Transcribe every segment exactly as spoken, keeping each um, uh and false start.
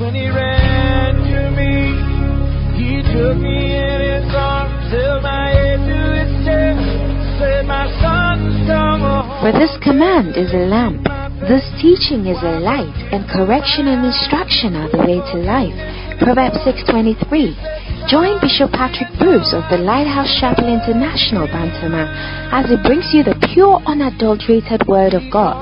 when He ran to me. He took me in His arms, held my head to His chest, said, "My son's come home." For this command is a lamp, this teaching is a light, and correction and instruction are the way to life. Proverbs six twenty-three. Join Bishop Patrick Bruce of the Lighthouse Chapel International, Bantama, as he brings you the pure, unadulterated Word of God.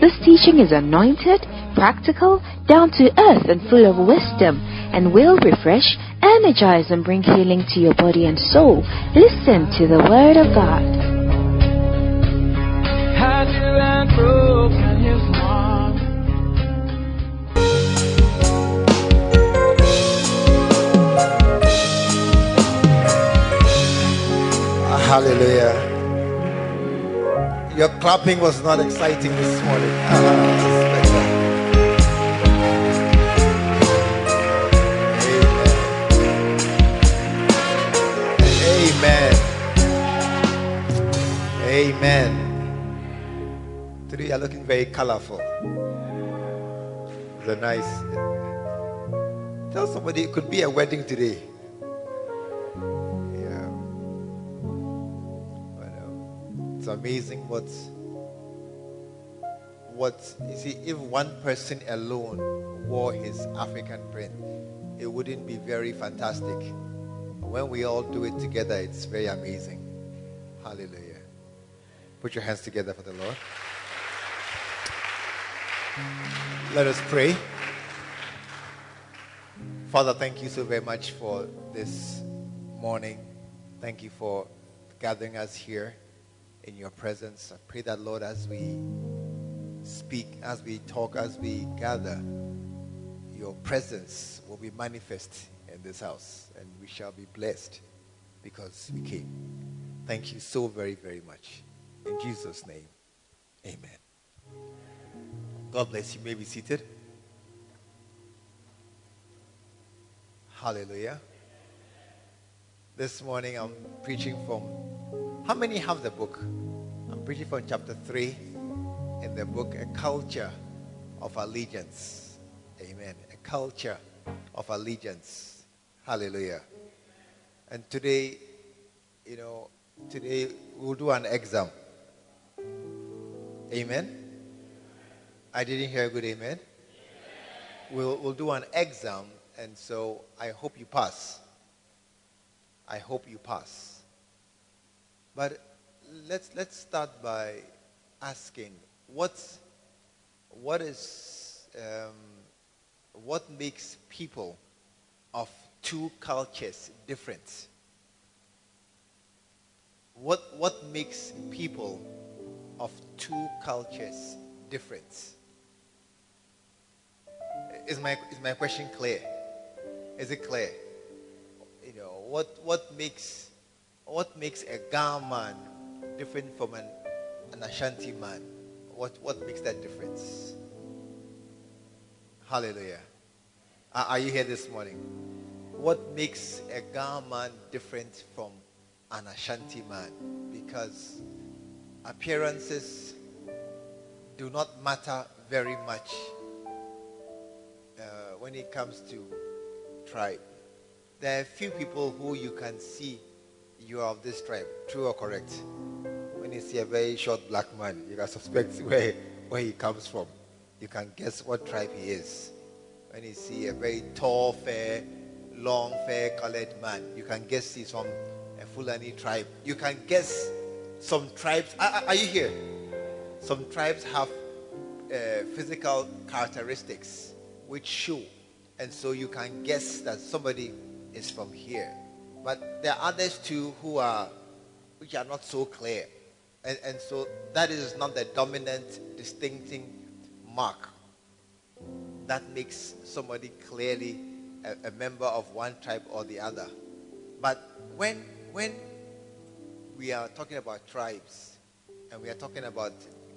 This teaching is anointed, practical, down to earth, and full of wisdom, and will refresh, energize, and bring healing to your body and soul. Listen to the Word of God. Hallelujah. Your clapping was not exciting this morning. Uh-huh. Amen. Amen. Today you are looking very colorful. It's a nice. Tell somebody it could be a wedding today. Yeah. But, um, it's amazing what what you see. If one person alone wore his African print, it wouldn't be very fantastic. When we all do it together, it's very amazing. Hallelujah. Put your hands together for the Lord. Let us pray. Father, thank you so very much for this morning. Thank you for gathering us here in your presence. I pray that, Lord, as we speak, as we talk, as we gather, your presence will be manifest in this house, and we shall be blessed because we came. Thank you so very, very much. In Jesus' name, amen. God bless you. You may be seated. Hallelujah. This morning I'm preaching from, how many have the book? I'm preaching from chapter three in the book, A Culture of Allegiance. Amen. A Culture of Allegiance. Hallelujah. And today, you know, today we'll do an exam. Amen? I didn't hear a good amen. We'll, we'll do an exam, and so I hope you pass. I hope you pass. But let's let's start by asking, what's, what is, um, what makes people of two cultures different? What what makes people of two cultures different? Is my is my question clear? Is it clear? You know, what what makes what makes a Ga man different from an, an Ashanti man? What what makes that difference? Hallelujah. Are, are you here this morning? What makes a Ga man different from an Ashanti man? Because appearances do not matter very much uh, when it comes to tribe. There are few people who you can see you are of this tribe, true or correct. When you see a very short black man, you can suspect where, where he comes from. You can guess what tribe he is. When you see a very tall, fair, long, fair colored man, you can guess he's from a Fulani tribe. You can guess some tribes. Are, are you here? Some tribes have uh, physical characteristics which show, and so you can guess that somebody is from here. But there are others too who are, which are not so clear, and and so that is not the dominant distinctive mark that makes somebody clearly a member of one tribe or the other. But when when we are talking about tribes and we are talking about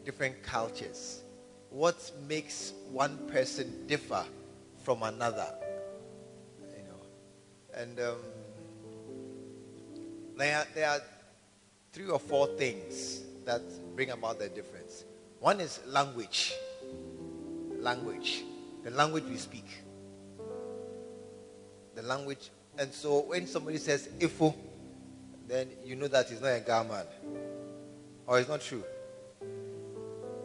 different cultures, what makes one person differ from another? You know, and um, there are, there are three or four things that bring about the difference. One is language. Language, the language we speak. the language. And so when somebody says Ifu, then you know that it's not a garment. Or it's not true.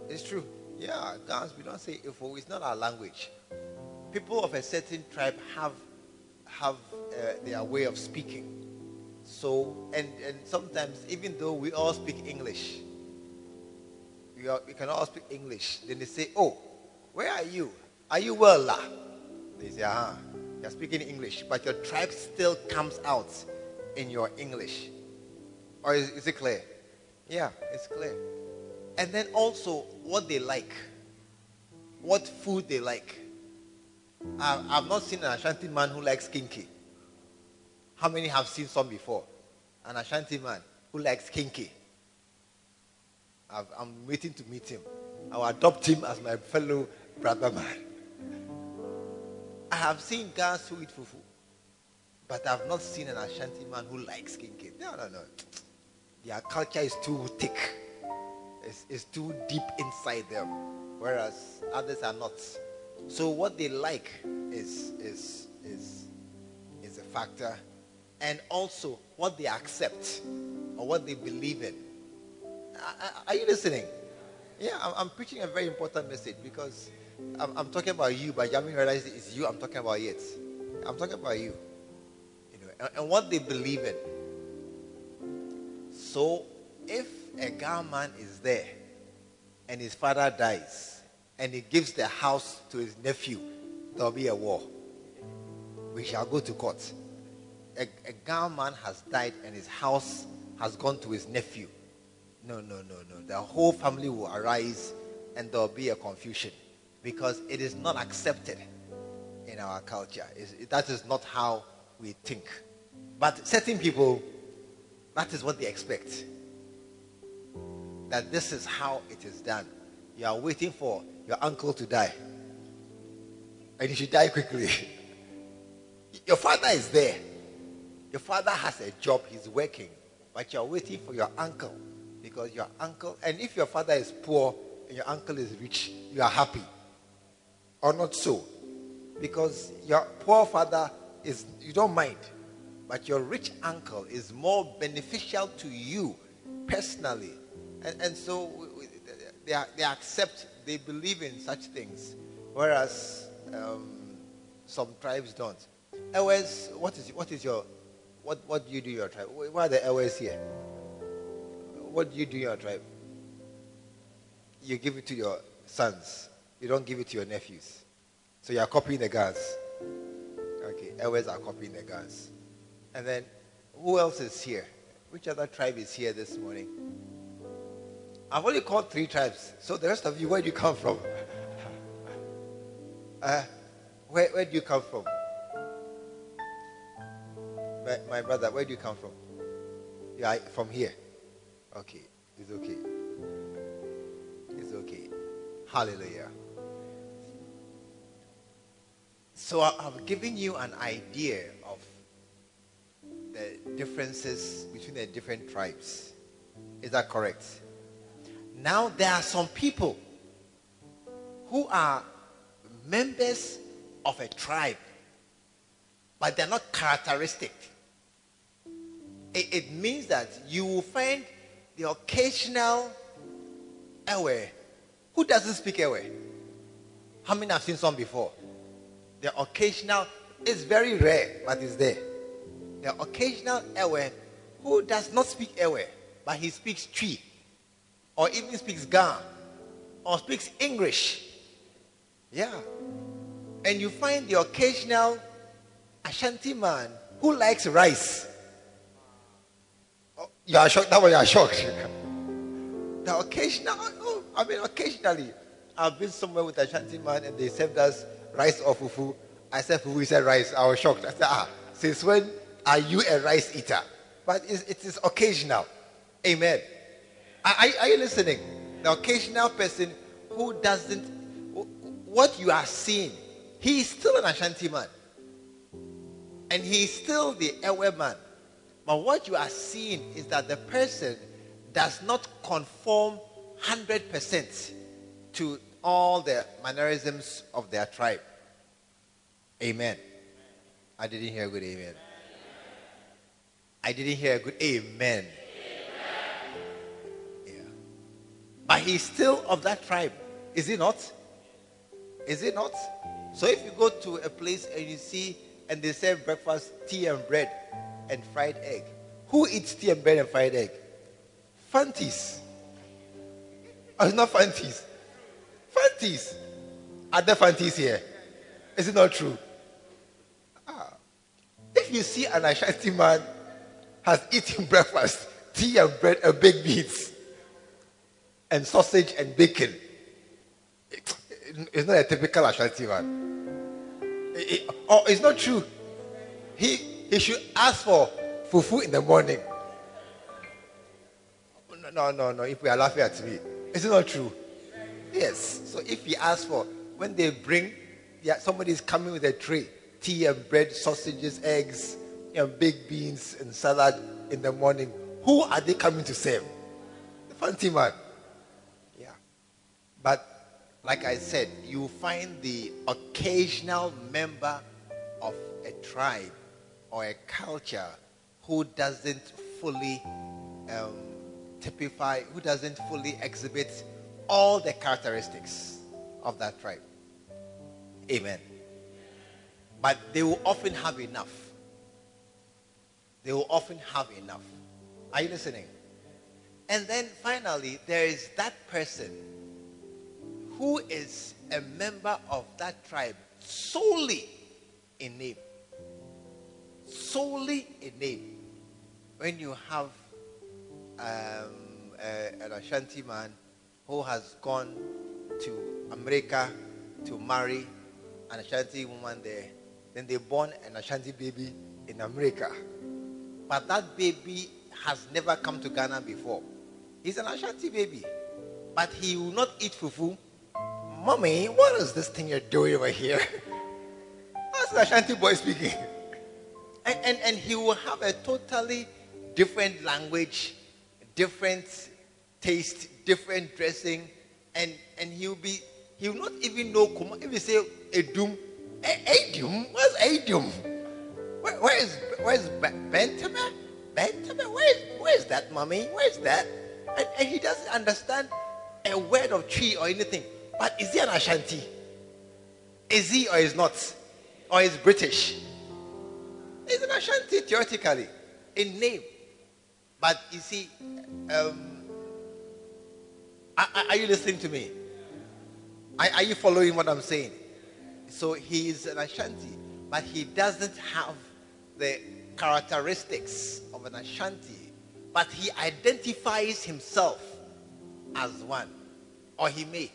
It's true. Yeah, Gans, we don't say Ifu. It's not our language. People of a certain tribe have have uh, their way of speaking. So, and, and sometimes, even though we all speak English, we, are, we can all speak English. Then they say, oh, where are you? Are you well, la? They say, uh-huh. You're speaking English, but your tribe still comes out in your English. Or is, is it clear? Yeah, it's clear. And then also, what they like. What food they like. I, I've not seen an Ashanti man who likes kinky. How many have seen some before? An Ashanti man who likes kinky. I've, I'm waiting to meet him. I will adopt him as my fellow brother man. I have seen guys who eat fufu, but I've not seen an Ashanti man who likes kinky. No, no, no. Their culture is too thick. It's, it's too deep inside them, whereas others are not. So what they like is is is is a factor. And also what they accept or what they believe in. Are, are you listening? Yeah, I'm, I'm preaching a very important message because I'm, I'm talking about you, but you haven't realized it's you I'm talking about yet. I'm talking about you, you know, and, and what they believe in. So if a garman is there and his father dies and he gives the house to his nephew, there'll be a war. We shall go to court. A, a garman has died and his house has gone to his nephew. No, no, no, no. The whole family will arise and there will be a confusion because it is not accepted in our culture. It's, it, that is not how we think. But certain people, that is what they expect. That this is how it is done. You are waiting for your uncle to die. And he should die quickly. Your father is there. Your father has a job. He's working. But you are waiting for your uncle. Because your uncle, and if your father is poor and your uncle is rich, you are happy. Or not so. Because your poor father is, you don't mind. But your rich uncle is more beneficial to you personally. And, and so they, they accept, they believe in such things. Whereas um, some tribes don't. Airways, what is, what is your, what, what do you do your tribe? Why are the airways here? What do you do in your tribe? You give it to your sons. You don't give it to your nephews. So you are copying the guys. Okay, always are copying the guys. And then, who else is here? Which other tribe is here this morning? I've only called three tribes. So the rest of you, where do you come from? uh, where, where do you come from? My, my brother, where do you come from? You are from here. Okay, it's okay. It's okay. Hallelujah. So I've given you an idea of the differences between the different tribes. Is that correct? Now there are some people who are members of a tribe, but they're not characteristic. It, it means that you will find the occasional Ewe. Who doesn't speak Ewe? How many have seen some before? The occasional, it's very rare, but it's there. The occasional Ewe who does not speak Ewe, but he speaks Twi, or even speaks Ga, or speaks English. Yeah. And you find the occasional Ashanti man who likes rice. You are shocked. That way you are shocked. The occasional, oh, I mean, occasionally, I've been somewhere with a shanty man and they served us rice or fufu. I said fufu, he said rice. I was shocked. I said, ah, since when are you a rice eater? But it's, it is occasional. Amen. Are, are you listening? The occasional person who doesn't, what you are seeing, he is still an Ashanti man. And he is still the Ewe man. But what you are seeing is that the person does not conform one hundred percent to all the mannerisms of their tribe. Amen. I didn't hear a good amen. I didn't hear a good amen. Yeah. But he's still of that tribe. Is he not? Is it not? So if you go to a place and you see, and they serve breakfast, tea and bread and fried egg. Who eats tea and bread and fried egg? Fanties. Oh, it's not Fanties. Fanties. Are there Fanties here? Is it not true? Ah. If you see an Ashanti man has eaten breakfast, tea and bread and baked beans, and sausage and bacon, it's not a typical Ashanti man. It, it, oh, it's not true. He he should ask for fufu in the morning. No, no, no, no. If we are laughing at me, is it not true? Yes. So if he asks for, when they bring, yeah, somebody is coming with a tray, tea and bread, sausages, eggs, and baked beans and salad in the morning. Who are they coming to serve? The fancy man. Yeah. But like I said, you find the occasional member of a tribe or a culture who doesn't fully um, typify, who doesn't fully exhibit all the characteristics of that tribe. Amen. But they will often have enough. They will often have enough. Are you listening? And then finally, there is that person who is a member of that tribe solely in name. Solely in name. When you have um, a, an Ashanti man who has gone to America to marry an Ashanti woman there, then they born an Ashanti baby in America. But that baby has never come to Ghana before. He's an Ashanti baby. But he will not eat fufu. Mommy, what is this thing you're doing over here? That's an Ashanti boy speaking. And, and, and he will have a totally different language, different taste, different dressing. And, and he will be, he will not even know, if you say Edum, Edum, where's Edum? Where, where is where is Bentama? Bentama? Where is, where is that, mommy? Where is that? And, and he doesn't understand a word of tree or anything. But is he an Ashanti? Is he or is not? Or is British? He's an Ashanti theoretically in name. But you see, um, are, are you listening to me? Are, are you following what I'm saying? So he is an Ashanti, but he doesn't have the characteristics of an Ashanti, but he identifies himself as one, or he may.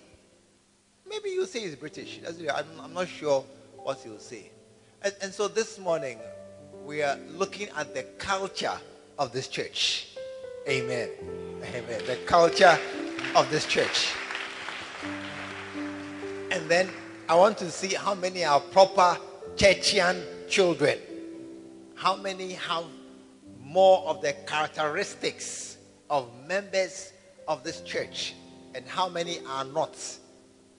Maybe you'll say he's British. I'm, I'm not sure what you'll say. And, and so this morning, we are looking at the culture of this church. Amen. Amen. The culture of this church. And then I want to see how many are proper Churchian children. How many have more of the characteristics of members of this church, and how many are not.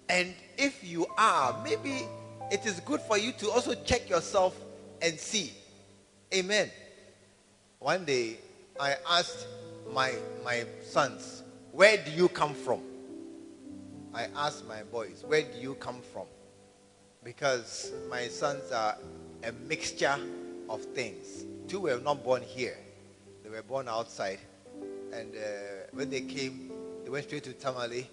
And if you are, maybe it is good for you to also check yourself and see. Amen. One day, I asked my, my sons, where do you come from? I asked my boys, where do you come from? Because my sons are a mixture of things. Two were not born here. They were born outside. And uh, when they came, they went straight to Tamale.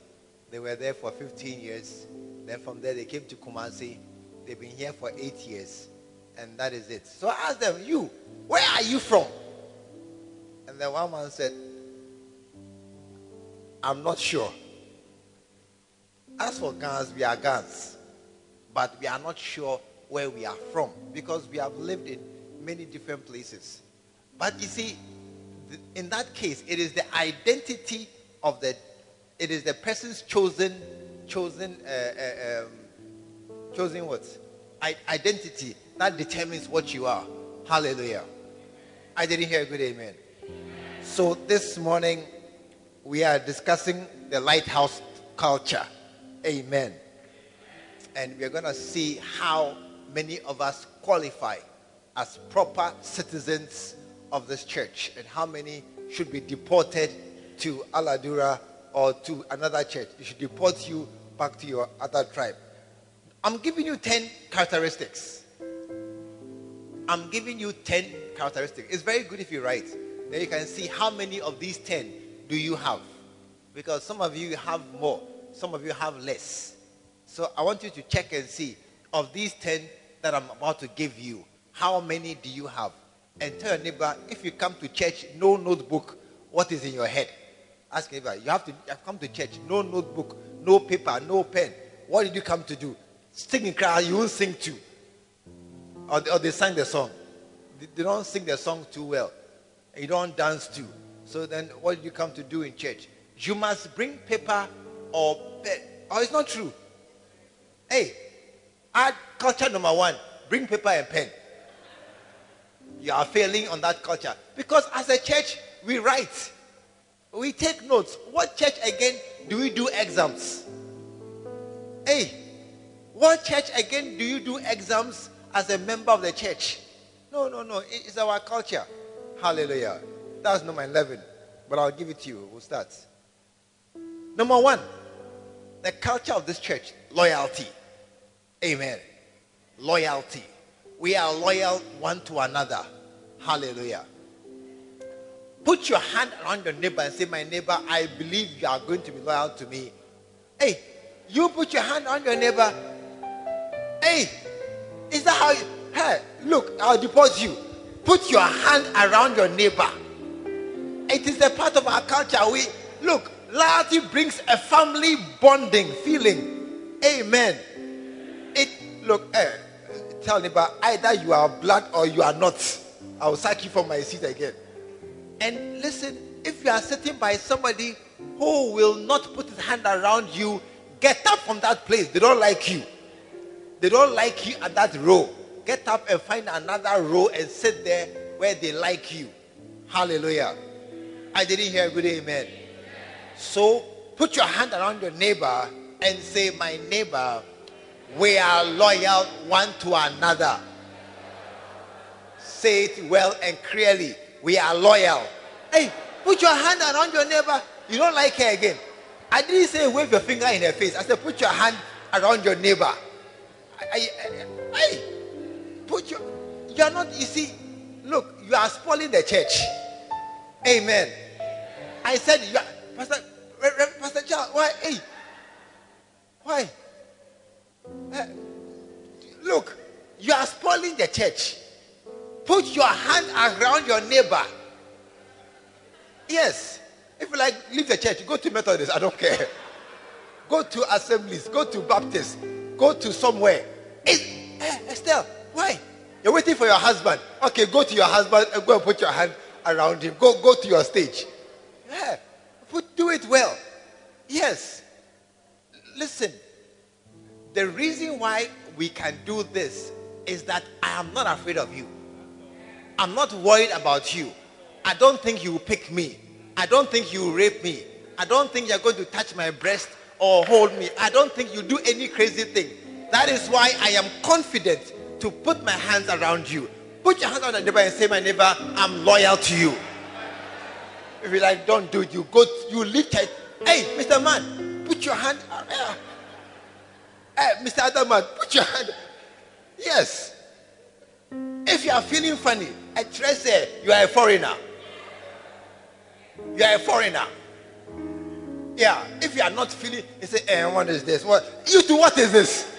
They were there for fifteen years. Then from there, they came to Kumasi. They've been here for eight years. And that is it. So I asked them, you, where are you from? And then one man said, I'm not sure. As for Ghanaians, we are Ghanaians. But we are not sure where we are from. Because we have lived in many different places. But you see, in that case, it is the identity of the It is the person's chosen, chosen, uh, uh, um, chosen what? I- identity that determines what you are. Hallelujah. I didn't hear a good amen. Amen. So this morning, we are discussing the lighthouse culture. Amen. And we are going to see how many of us qualify as proper citizens of this church, and how many should be deported to Aladura or to another church. It should deport you back to your other tribe. I'm giving you ten characteristics. I'm giving you ten characteristics. It's very good if you write. Then you can see how many of these ten do you have. Because some of you have more, some of you have less. So I want you to check and see, of these ten that I'm about to give you, how many do you have? And tell your neighbor, if you come to church, no notebook, what is in your head? Ask your neighbor, you have to I've come to church, no notebook, no paper, no pen. What did you come to do? Sing and cry, you won't sing too. Or they, or they sang the song. They, they don't sing the song too well. You don't dance too. So then what did you come to do in church? You must bring paper or pen. Oh, it's not true. Hey, add culture number one, bring paper and pen. You are failing on that culture. Because as a church, we write. We take notes. What church again do we do exams? Hey, what church again do you do exams as a member of the church? No, no, no. It's our culture. Hallelujah. That's number eleven. But I'll give it to you. We'll start. Number one, the culture of this church, loyalty. Amen. Loyalty. We are loyal one to another. Hallelujah. Put your hand around your neighbor and say, my neighbor, I believe you are going to be loyal to me. Hey, you put your hand around your neighbor. Hey, is that how you... Hey, look, I'll deport you. Put your hand around your neighbor. It is a part of our culture. We... Look, loyalty brings a family bonding feeling. Amen. It... Look, hey, tell neighbor, either you are blood or you are not. I'll sack you from my seat again. And listen, if you are sitting by somebody who will not put his hand around you, get up from that place. They don't like you. They don't like you at that row. Get up and find another row and sit there where they like you. Hallelujah. I didn't hear a good amen. So put your hand around your neighbor and say, my neighbor, we are loyal one to another. Say it well and clearly. We are loyal. Hey, put your hand around your neighbor. You don't like her again. I didn't say wave your finger in her face. I said put your hand around your neighbor. Hey, put your... You are not... You see, look, you are spoiling the church. Amen. I said, you are, Pastor, Pastor Charles, why? Hey, why? Uh, look, you are spoiling the church. Put your hand around your neighbor. Yes. If you like, leave the church. Go to Methodist. I don't care. Go to assemblies. Go to Baptist. Go to somewhere. Hey, Estelle, why? You're waiting for your husband. Okay, go to your husband and go and put your hand around him. Go, go to your stage. Yeah. Put, do it well. Yes. Listen. The reason why we can do this is that I am not afraid of you. I'm not worried about you. I don't think you will pick me. I don't think you will rape me. I don't think you're going to touch my breast or hold me. I don't think you do any crazy thing. That is why I am confident to put my hands around you. Put your hands on the neighbor and say, my neighbor, I'm loyal to you. If you like, don't do it. You go, you leave church. Hey, Mister Man, put your hand. Hey, Mister Adaman, put your hand. Yes. If you are feeling funny, I trust you are a foreigner. You are a foreigner. Yeah. If you are not feeling, you say, eh, what is this? What you two, what is this?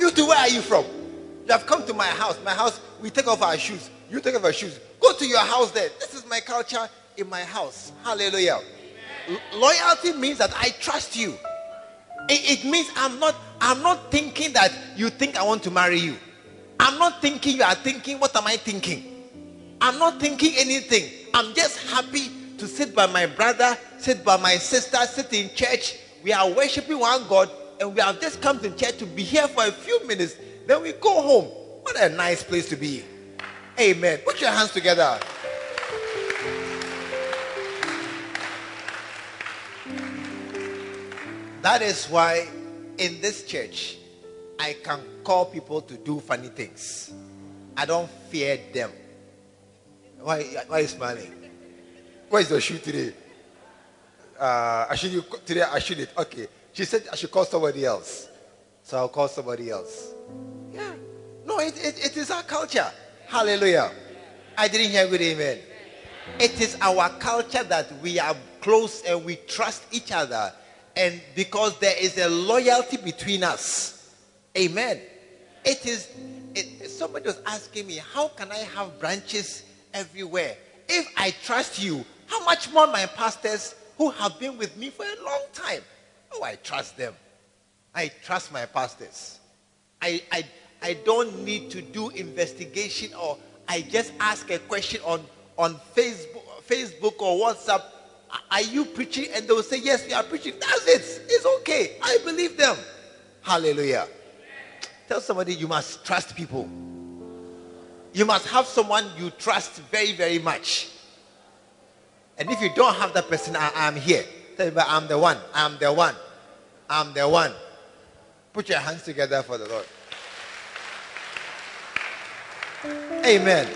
You two, where are you from? You have come to my house. My house, we take off our shoes. You take off our shoes. Go to your house there. This is my culture in my house. Hallelujah. Loyalty means that I trust you. It, it means I'm not I'm not thinking that you think I want to marry you. I'm not thinking you are thinking, what am I thinking? I'm not thinking anything. I'm just happy to sit by my brother, sit by my sister, sit in church. We are worshiping one God and we have just come to church to be here for a few minutes. Then we go home. What a nice place to be. Amen. Put your hands together. That is why in this church, I can call people to do funny things. I don't fear them. Why, why are you smiling? Where is your shoe today? Uh, I should you, today I should it. Okay. She said I should call somebody else. So I'll call somebody else. Yeah. No, it, it, it is our culture. Hallelujah. I didn't hear good amen. It is our culture that we are close and we trust each other. And because there is a loyalty between us. Amen. It is, it, somebody was asking me, how can I have branches everywhere? If I trust you, how much more my pastors who have been with me for a long time? Oh, I trust them. I trust my pastors. I, I, I don't need to do investigation, or I just ask a question on, on Facebook, Facebook or WhatsApp. Are you preaching? And they will say, yes, we are preaching. That's it. It's okay. I believe them. Hallelujah. Tell somebody you must trust people. You must have someone you trust very, very much. And if you don't have that person, I am here. Tell me, I'm the one. I'm the one. I'm the one. Put your hands together for the Lord. Amen.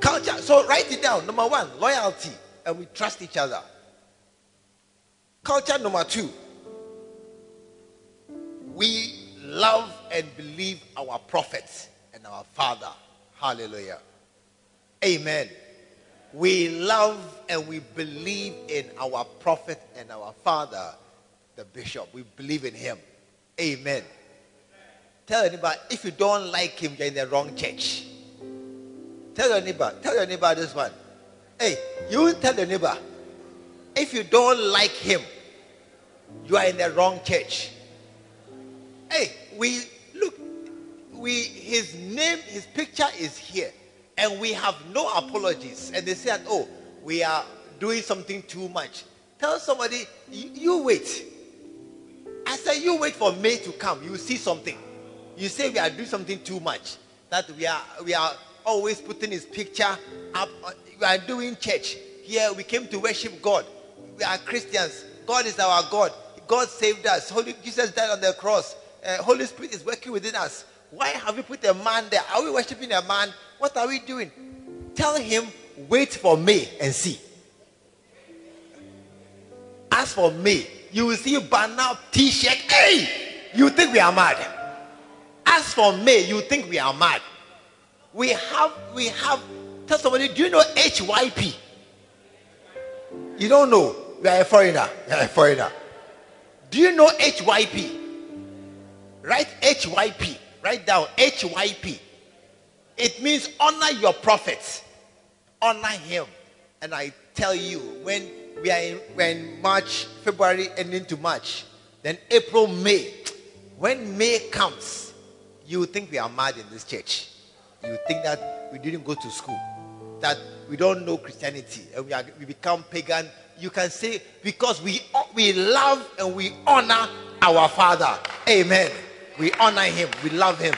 Culture. So write it down. Number one, loyalty. And we trust each other. Culture number two. We love and believe our prophets and our father. Hallelujah. Amen. We love and we believe in our prophet and our father, the bishop. We believe in him. Amen. Tell anybody, if you don't like him, you're in the wrong church. Tell your neighbor. Tell your neighbor this one. Hey, you tell your neighbor. If you don't like him, you are in the wrong church. Hey, we look, we his name, his picture is here, and we have no apologies. And they said, oh, we are doing something too much. Tell somebody, you, you wait. I said, you wait for May to come. You see something. You say we are doing something too much. That we are we are always putting his picture up. We are doing church. Here we came to worship God. We are Christians. God is our God. God saved us. Holy Jesus died on the cross. Uh, Holy Spirit is working within us. Why have we put a man there? Are we worshiping a man? What are we doing? Tell him, wait for May and see. Ask for May. You will see banner, t-shirt. Hey! You think we are mad. Ask for May. You think we are mad. We have, we have, tell somebody, do you know H Y P? You don't know. You are a foreigner. You are a foreigner. Do you know H Y P? Write H Y P. Write down H Y P. It means honor your prophets. Honor him. And I tell you, when we are in, when March, February, and into March, then April, May. When May comes, you think we are mad in this church. You think that we didn't go to school. That we don't know Christianity. And we, are, we become pagan. You can say, because we, we love and we honor our father. Amen. We honor him. We love him.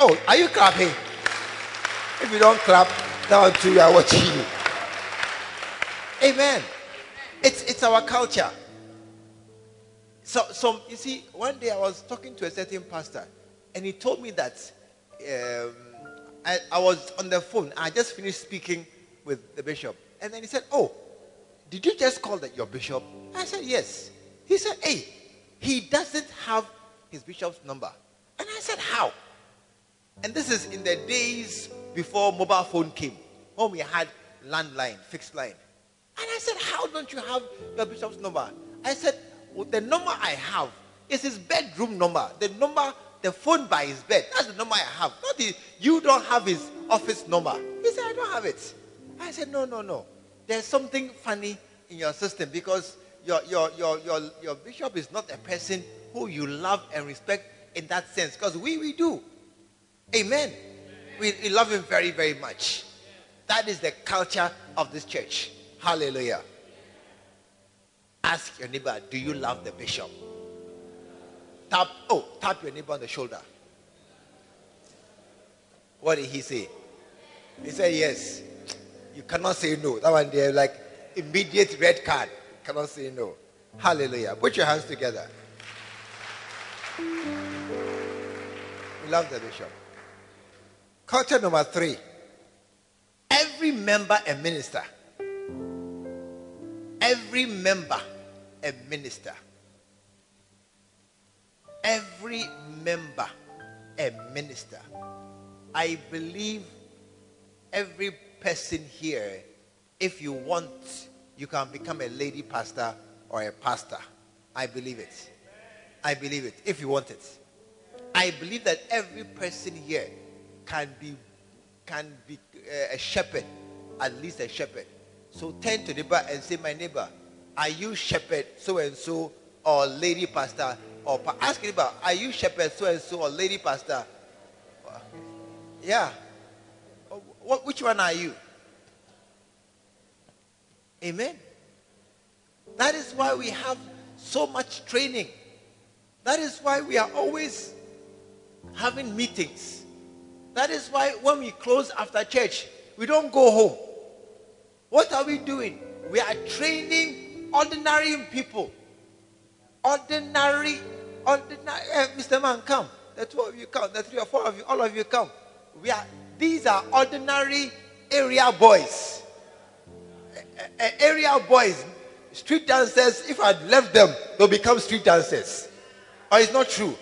Oh, are you clapping? If you don't clap, now too, you are watching you. Amen. It's, it's our culture. So, so, you see, one day I was talking to a certain pastor, and he told me that um, I, I was on the phone. I just finished speaking with the bishop. And then he said, oh, did you just call that your bishop? I said, yes. He said, hey, he doesn't have his bishop's number. And I said, how? And this is in the days before mobile phone came, when we had landline, fixed line. And I said, how don't you have your bishop's number? I said, well, the number I have is his bedroom number. The number, the phone by his bed. That's the number I have. Not his, you don't have his office number. He said, I don't have it. I said, no, no, no. There's something funny in your system, because your, your, your, your, your bishop is not a person who you love and respect in that sense. Because we, we do. Amen. We, we love him very, very much. That is the culture of this church. Hallelujah. Ask your neighbor, do you love the bishop? Tap, oh, tap your neighbor on the shoulder. What did he say? He said, yes. You cannot say no. That one there, like, immediate red card. You cannot say no. Hallelujah. Put your hands together. We love the bishop. Culture number three. Every member a minister. Every member a minister. Every member a minister. I believe every person here, if you want, you can become a lady pastor or a pastor. I believe it. I believe it. If you want it. I believe that every person here can be can be a shepherd, at least a shepherd. So turn to neighbor and say, my neighbor, are you shepherd so and so or lady pastor? Or pa- ask neighbor, are you shepherd so and so or lady pastor? Yeah. What, which one are you? Amen. That is why we have so much training. That is why we are always having meetings. That is why when we close after church, we don't go home. What are we doing? We are training ordinary people. Ordinary, ordinary. Hey, Mister Man, come. The two of you come. The three or four of you, all of you come. We are. These are ordinary area boys. A- a- area boys. Street dancers, if I'd left them, they'll become street dancers. Or it's not true.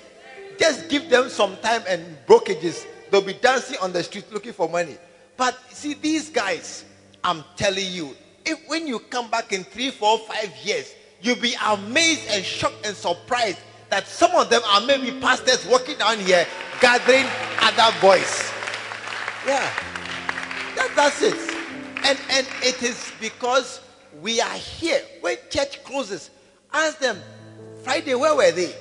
Just give them some time and brokerages. They'll be dancing on the street looking for money. But see, these guys, I'm telling you, if when you come back in three, four, five years, you'll be amazed and shocked and surprised that some of them are maybe pastors walking down here, gathering other boys. Yeah. That, that's it. And, and it is because we are here. When church closes, ask them, Friday, where were they?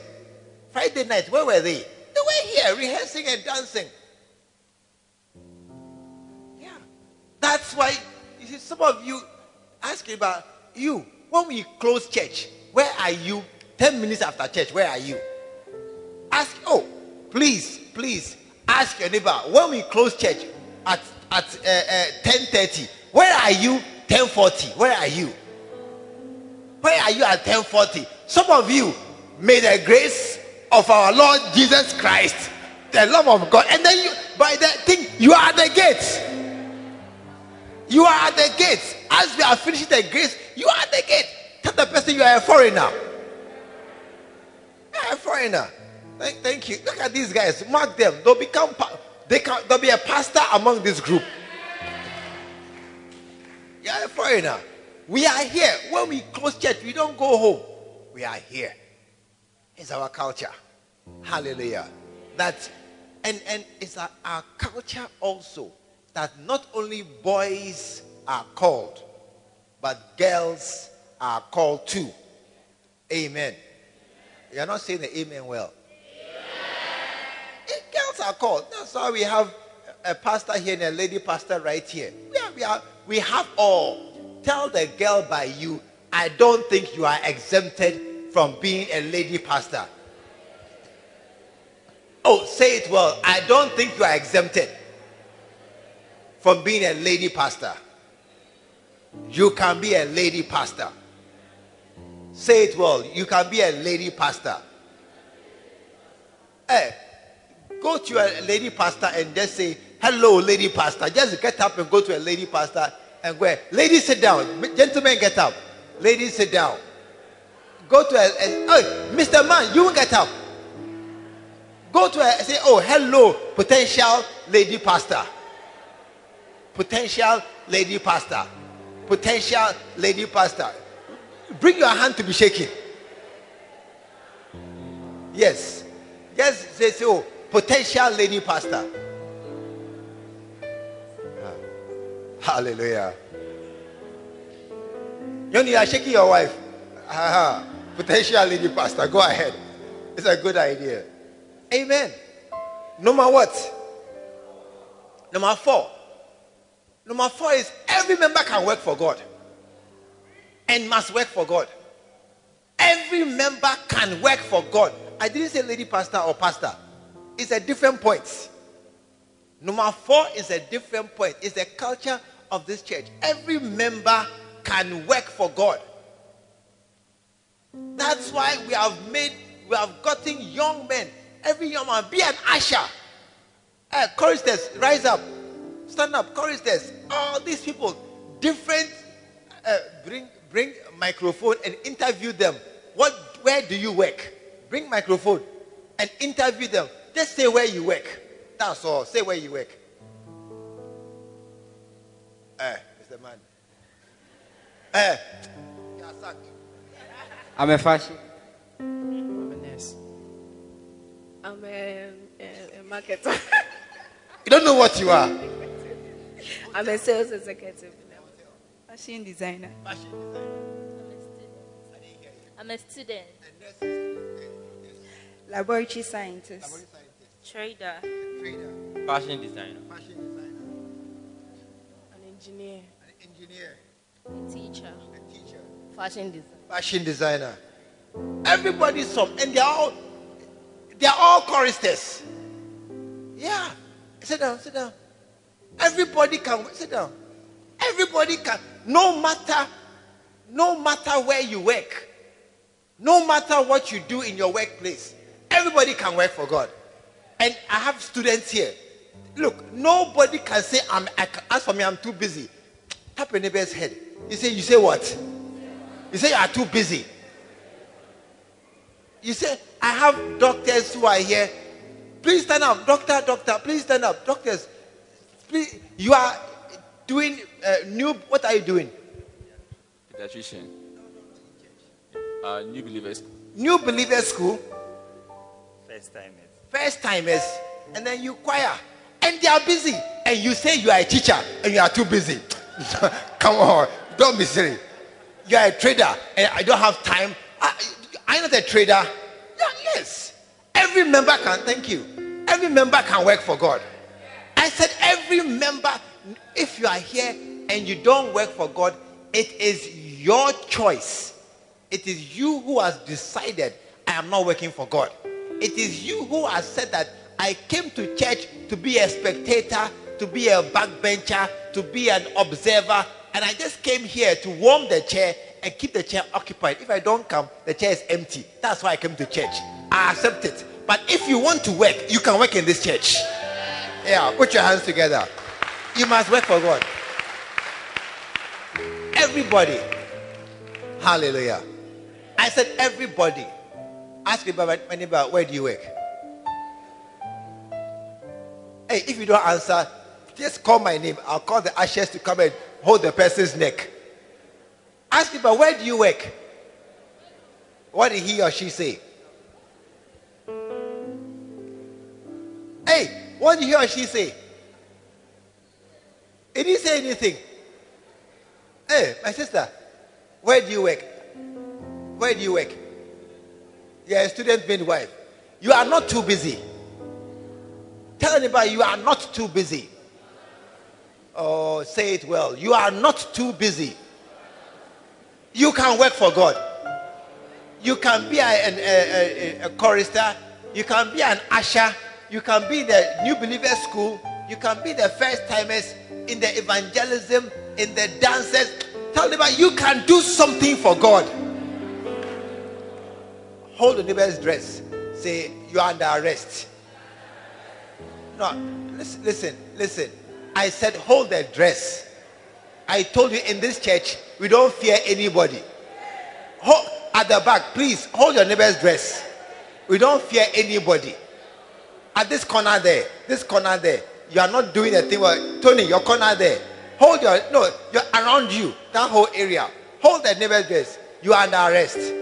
Friday night, where were they? They were here rehearsing and dancing. Yeah. That's why, you see, some of you asking about you. When we close church, where are you? Ten minutes after church, where are you? Ask, oh, please, please, ask your neighbor. When we close church at, at uh, uh, ten thirty, where are you? ten forty, where are you? Where are you at ten forty? Some of you, may the grace of our Lord Jesus Christ, the love of God, and then you, by the thing, you are at the gates. You are at the gates. As we are finishing the grace, you are at the gate. Tell the person you are a foreigner. You are a foreigner. Thank, thank you. Look at these guys. Mark them. They'll become. They can. They'll be a pastor among this group. You are a foreigner. We are here. When we close church, we don't go home. We are here. It's our culture. Hallelujah. That, and, and it's our, our culture also that not only boys are called, but girls are called too. Amen. You're not saying the amen well. Yeah. Girls are called. That's why we have a pastor here and a lady pastor right here. We are, we are, we have all. Tell the girl by you, I don't think you are exempted from being a lady pastor. Oh, say it well. I don't think you are exempted from being a lady pastor. You can be a lady pastor. Say it well. You can be a lady pastor. Hey, go to a lady pastor and just say, hello, lady pastor. Just get up and go to a lady pastor and go, ladies, sit down. Gentlemen, get up. Ladies, sit down. Go to a, a oh, Mister Man, you get up. Go to a, say, oh, hello, potential lady pastor. Potential lady pastor. Potential lady pastor. Bring your hand to be shaking. Yes. Yes, say, say, oh, potential lady pastor. Ah. Hallelujah. You are shaking your wife. Aha. Potential lady pastor. Go ahead. It's a good idea. Amen. Number what? Number four. Number four is every member can work for God and must work for God. Every member can work for God. I didn't say lady pastor or pastor. It's a different point. Number four is a different point. It's the culture of this church. Every member can work for God. That's why we have made, we have gotten young men. Every young man, be an usher. Uh, choristers, rise up. Stand up, choristers. All these people, different, uh, bring bring a microphone and interview them. What, where do you work? Bring microphone and interview them. Just say where you work. That's all. Say where you work. Eh, Mister Man. Eh, you're sacked. I'm a fashion. I'm a nurse. I'm a, a, a marketer. You don't know what you are. I'm a sales executive. Fashion designer. Fashion designer. I'm a student. I'm a student. Laboratory scientist. Laboratory scientist. Trader. Trader. Fashion designer. Fashion designer. An engineer. An engineer. A teacher. A teacher. Fashion designer. Fashion designer. Everybody's some, and they're all they're all choristers. Yeah. Sit down, sit down. Everybody can sit down. Everybody can, no matter, no matter where you work, no matter what you do in your workplace, everybody can work for God. And I have students here. Look, nobody can say, I'm, I can, as for me, I'm too busy. Tap your neighbor's head. You say, you say what? You say, you are too busy. You say, I have doctors who are here. Please stand up. Doctor, doctor, please stand up. Doctors, please. You are doing uh, new, what are you doing? Pediatrician. Uh, new Believers School. New Believers School. First timers. First timers. And then you choir. And they are busy. And you say you are a teacher and you are too busy. Come on. Don't be silly. You are a trader and I don't have time. I, I'm not a trader. Yeah, yes. Every member can, thank you. Every member can work for God. I said every member, if you are here and you don't work for God, it is your choice. It is you who has decided, I am not working for God. It is you who has said that I came to church to be a spectator, to be a backbencher, to be an observer, and I just came here to warm the chair and keep the chair occupied. If I don't come, the chair is empty. That's why I came to church. I accept it. But if you want to work, you can work in this church. Yeah, put your hands together. You must work for God. Everybody. Hallelujah. I said everybody. Ask me about my neighbor, where do you work? Hey, if you don't answer, just call my name. I'll call the ushers to come and hold the person's neck. Ask me about where do you work? What did he or she say? Hey, what did he or she say? It didn't say anything. Hey, my sister, where do you work? Where do you work? You're a student midwife. You are not too busy. Tell anybody you are not too busy. Oh, say it well. You are not too busy. You can work for God. You can be a, a, a, a chorister. You can be an usher. You can be the New Believers School. You can be the first timers in the evangelism, in the dances. Tell them you can do something for God. Hold the neighbor's dress. Say, you are under arrest. No, listen, listen, listen. I said, hold the dress. I told you in this church, we don't fear anybody. Hold, at the back, please, hold your neighbor's dress. We don't fear anybody. At this corner there, this corner there, you are not doing a thing where, Tony, your corner there. Hold your, no, you're around you, that whole area. Hold the neighbor's dress. You are under arrest.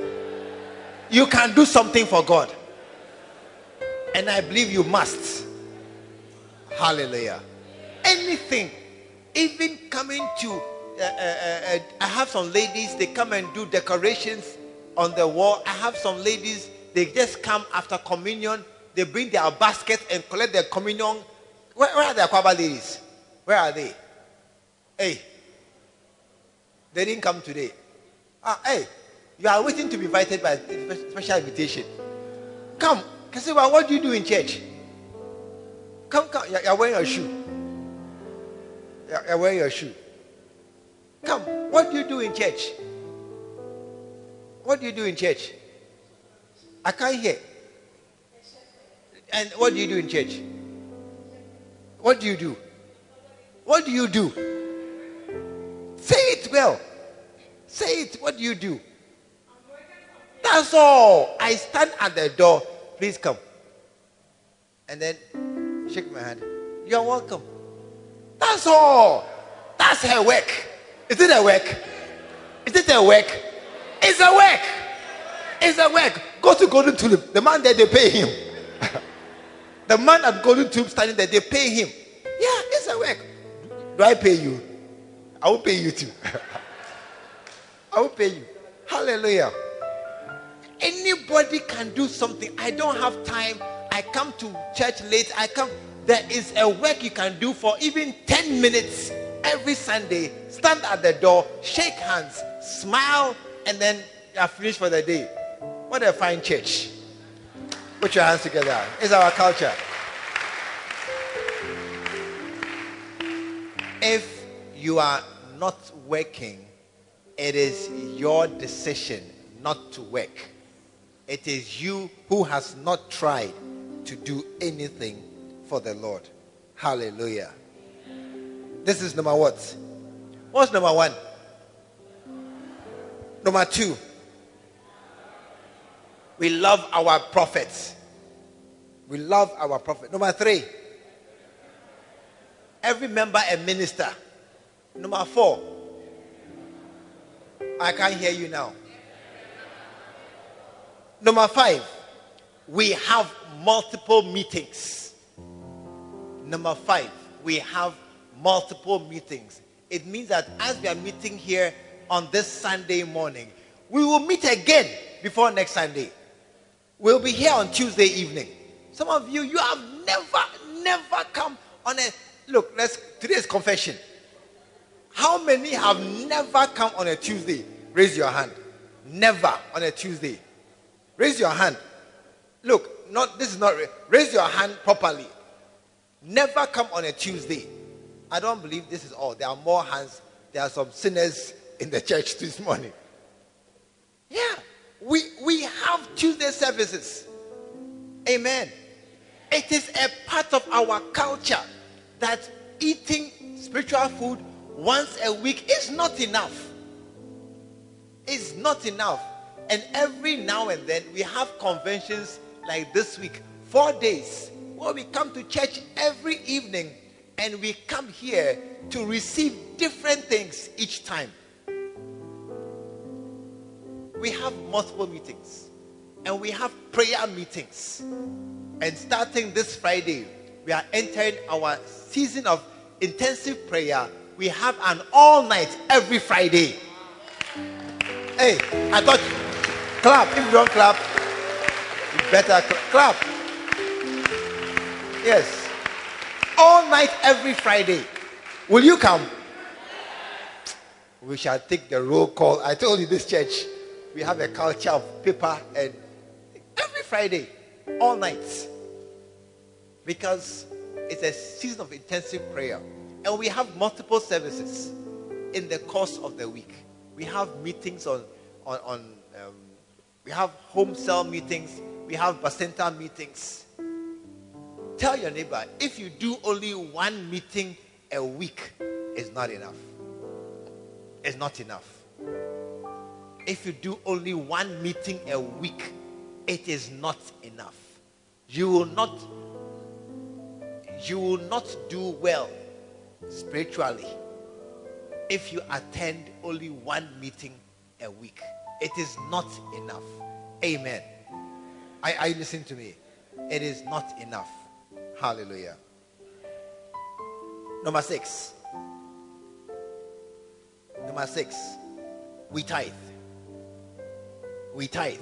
You can do something for God. And I believe you must. Hallelujah. Anything, even coming to, uh, uh, uh, I have some ladies, they come and do decorations on the wall. I have some ladies, they just come after communion. They bring their baskets and collect their communion. Where, where are the Akwaba ladies? Where are they? Hey, they didn't come today. Ah, hey, you are waiting to be invited by special invitation. Come, Kasiwa, what do you do in church? Come, come, you're wearing your shoe. You're wearing your shoe. Come, what do you do in church? What do you do in church? I can't hear. And what do you do in church? What do you do? What do you do? Say it well. Say it. What do you do? That's all. I stand at the door. Please come. And then shake my hand. You're welcome. That's all. That's her work. Is it a work? Is it a work? It's a work. It's a work. Go to Golden Tulip. The man there, they pay him. The man at Golden Tulip standing there, they pay him. Yeah, it's a work. Do I pay you? I will pay you too. I will pay you. Hallelujah. Anybody can do something. I don't have time. I come to church late. I come. There is a work you can do for even ten minutes every Sunday. Stand at the door, shake hands, smile, and then you are finished for the day. What a fine church. Put your hands together. It's our culture. If you are not working, it is your decision not to work. It is you who has not tried to do anything for the Lord. Hallelujah. This is number what? What's number one? Number two. We love our prophets. We love our prophet. Number three. Every member a minister. Number four. I can't hear you now. Number five. We have multiple meetings. Number five. We have multiple meetings. It means that as we are meeting here on this Sunday morning, we will meet again before next Sunday. We'll be here on Tuesday evening. Some of you, you have never, never come on a... Look, let's, today's confession. How many have never come on a Tuesday? Raise your hand. Never on a Tuesday. Raise your hand. Look, not this is not... Raise your hand properly. Never come on a Tuesday. I don't believe this is all. There are more hands. There are some sinners in the church this morning. Yeah. We, we have Tuesday services. Amen. It is a part of our culture that eating spiritual food once a week is not enough. It's not enough. And every now and then we have conventions like this week. Four days where we come to church every evening and we come here to receive different things each time. We have multiple meetings and we have prayer meetings. And starting this Friday, we are entering our season of intensive prayer. We have an all-night every Friday. Hey, I thought, clap. If you don't clap, you better clap. Yes. All night every Friday. Will you come? We shall take the roll call. I told you this church, we have a culture of paper and every Friday, all nights. Because it's a season of intensive prayer. And we have multiple services in the course of the week. We have meetings on, on, on um, we have home cell meetings. We have Basenta meetings. Tell your neighbor, if you do only one meeting a week, it's not enough. It's not enough. If you do only one meeting a week, it is not enough. You will not, you will not do well spiritually if you attend only one meeting a week. It is not enough. Amen. I, I listen to me. It is not enough. Hallelujah. Number six. Number six. We tithe. We tithe.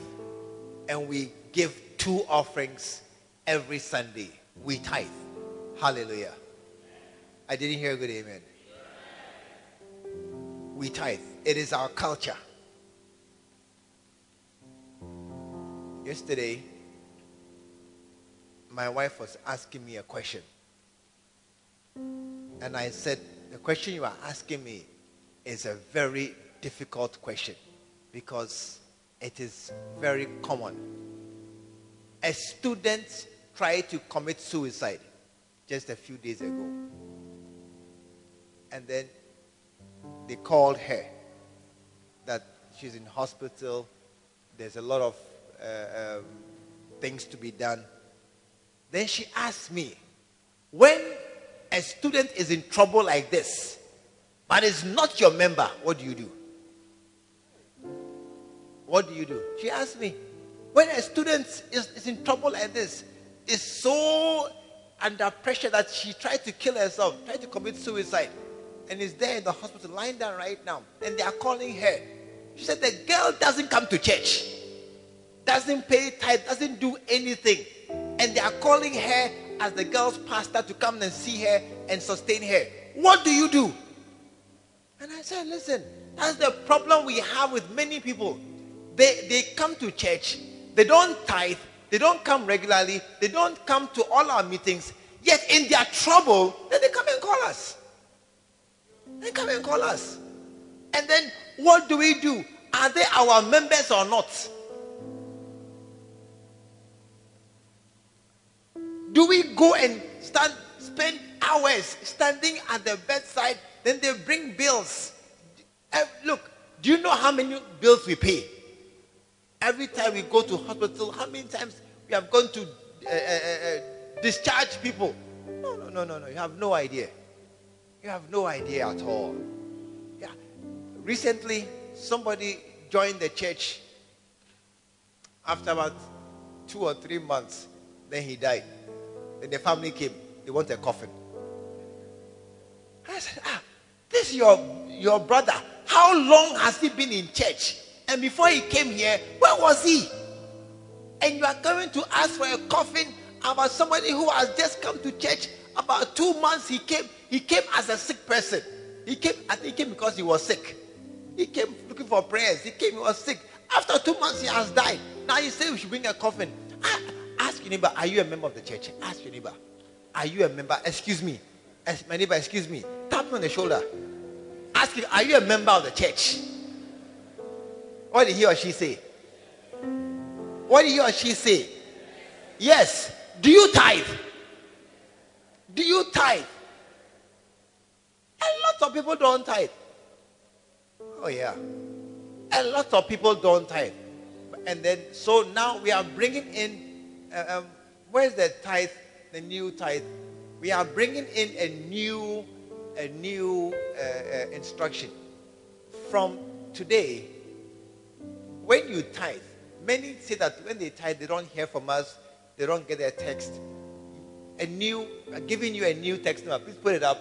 And we give two offerings every Sunday. We tithe. Hallelujah. I didn't hear a good amen. We tithe. It is our culture. Yesterday, my wife was asking me a question. And I said, the question you are asking me is a very difficult question because it is very common. A student tried to commit suicide just a few days ago. And then they called her that she's in hospital. There's a lot of uh, um, things to be done. Then she asked me, when a student is in trouble like this, but is not your member, what do you do? What do you do? She asked me, when a student is, is in trouble like this, is so under pressure that she tried to kill herself, tried to commit suicide, and is there in the hospital, lying down right now, and they are calling her. She said, the girl doesn't come to church, doesn't pay tithe, doesn't do anything. And they are calling her as the girl's pastor to come and see her and sustain her. What do you do? And I said, listen, that's the problem we have with many people. They, they come to church, they don't tithe, they don't come regularly, they don't come to all our meetings, yet in their trouble, then they come and call us. They come and call us. And then what do we do? Are they our members or not? Do we go and stand, spend hours standing at the bedside, then they bring bills? Look, do you know how many bills we pay? Every time we go to hospital, how many times we have gone to uh, uh, uh, discharge people? No, no, no, no, no. You have no idea. You have no idea at all. Yeah. Recently, somebody joined the church. After about two or three months, then he died. Then the family came. They want a coffin. I said, ah, this is your, your brother. How long has he been in church? And before he came here, where was he? And you are going to ask for a coffin about somebody who has just come to church about two months. He came, he came as a sick person. He came, I think he came because he was sick. He came looking for prayers. He came, he was sick. After two months, he has died. Now you say we should bring a coffin. Ah, ask your neighbor, are you a member of the church? Ask your neighbor, are you a member? Excuse me. Ask my neighbor, excuse me. Tap me on the shoulder. Ask him, are you a member of the church? What did he or she say? What did he or she say? Yes. Do you tithe? Do you tithe? A lot of people don't tithe. Oh yeah. A lot of people don't tithe. And then, so now we are bringing in, uh, um, where's the tithe, the new tithe? We are bringing in a new, a new uh, uh, instruction. From today, when you tithe, many say that when they tithe, they don't hear from us, they don't get their text. A new, I'm giving you a new text number. Please put it up.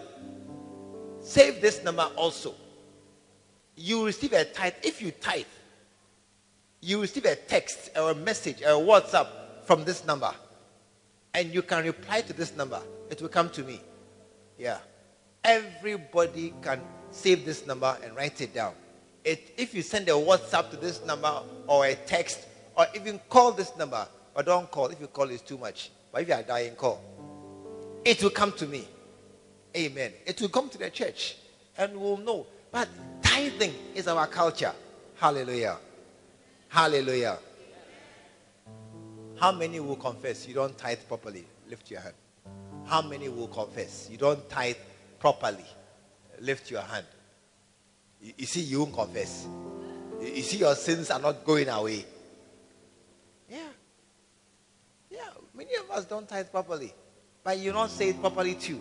Save this number also. You receive a tithe. If you tithe, you receive a text or a message or a WhatsApp from this number. And you can reply to this number. It will come to me. Yeah. Everybody can save this number and write it down. It, if you send a WhatsApp to this number or a text or even call this number, or don't call, if you call it's too much, but if you are dying, call, it will come to me. Amen. It will come to the church and we'll know. But tithing is our culture. Hallelujah. Hallelujah. How many will confess you don't tithe properly? Lift your hand. How many will confess you don't tithe properly? Lift your hand. You see, you won't confess. You see, your sins are not going away. Yeah. Yeah. Many of us don't tithe properly. But you don't say it properly too.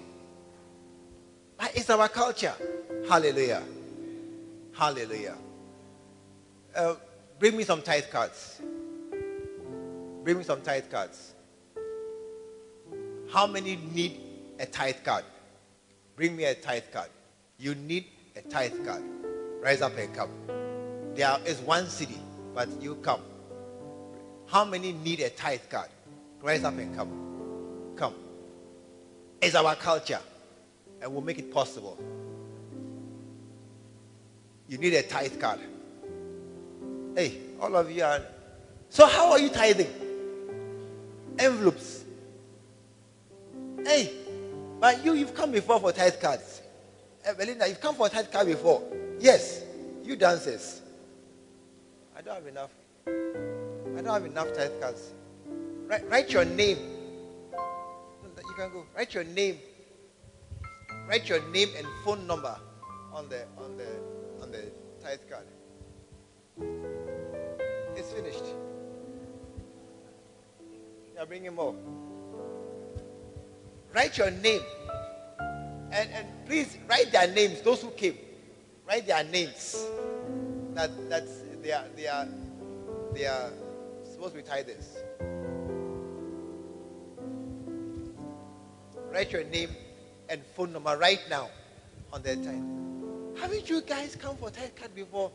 But it's our culture. Hallelujah. Hallelujah. Uh, bring me some tithe cards. Bring me some tithe cards. How many need a tithe card? Bring me a tithe card. You need a tithe card. Rise up and come. There is one city, but you come. How many need a tithe card? Rise up and come. Come. It's our culture, and we'll make it possible. You need a tithe card. Hey, all of you are. So how are you tithing? Envelopes. Hey, but you, you've come before for tithe cards. Belinda, you've come for a tithe card before. Yes, you dancers. I don't have enough. I don't have enough tithe cards. Write, write your name. You can go. Write your name. Write your name and phone number on the on the on the tithe card. It's finished. You're bringing more. Write your name. And, and please write their names, those who came. Write their names. That that's they are they are they are supposed to be tithers. Write your name and phone number right now on their tithe. Haven't you guys come for tithe card before?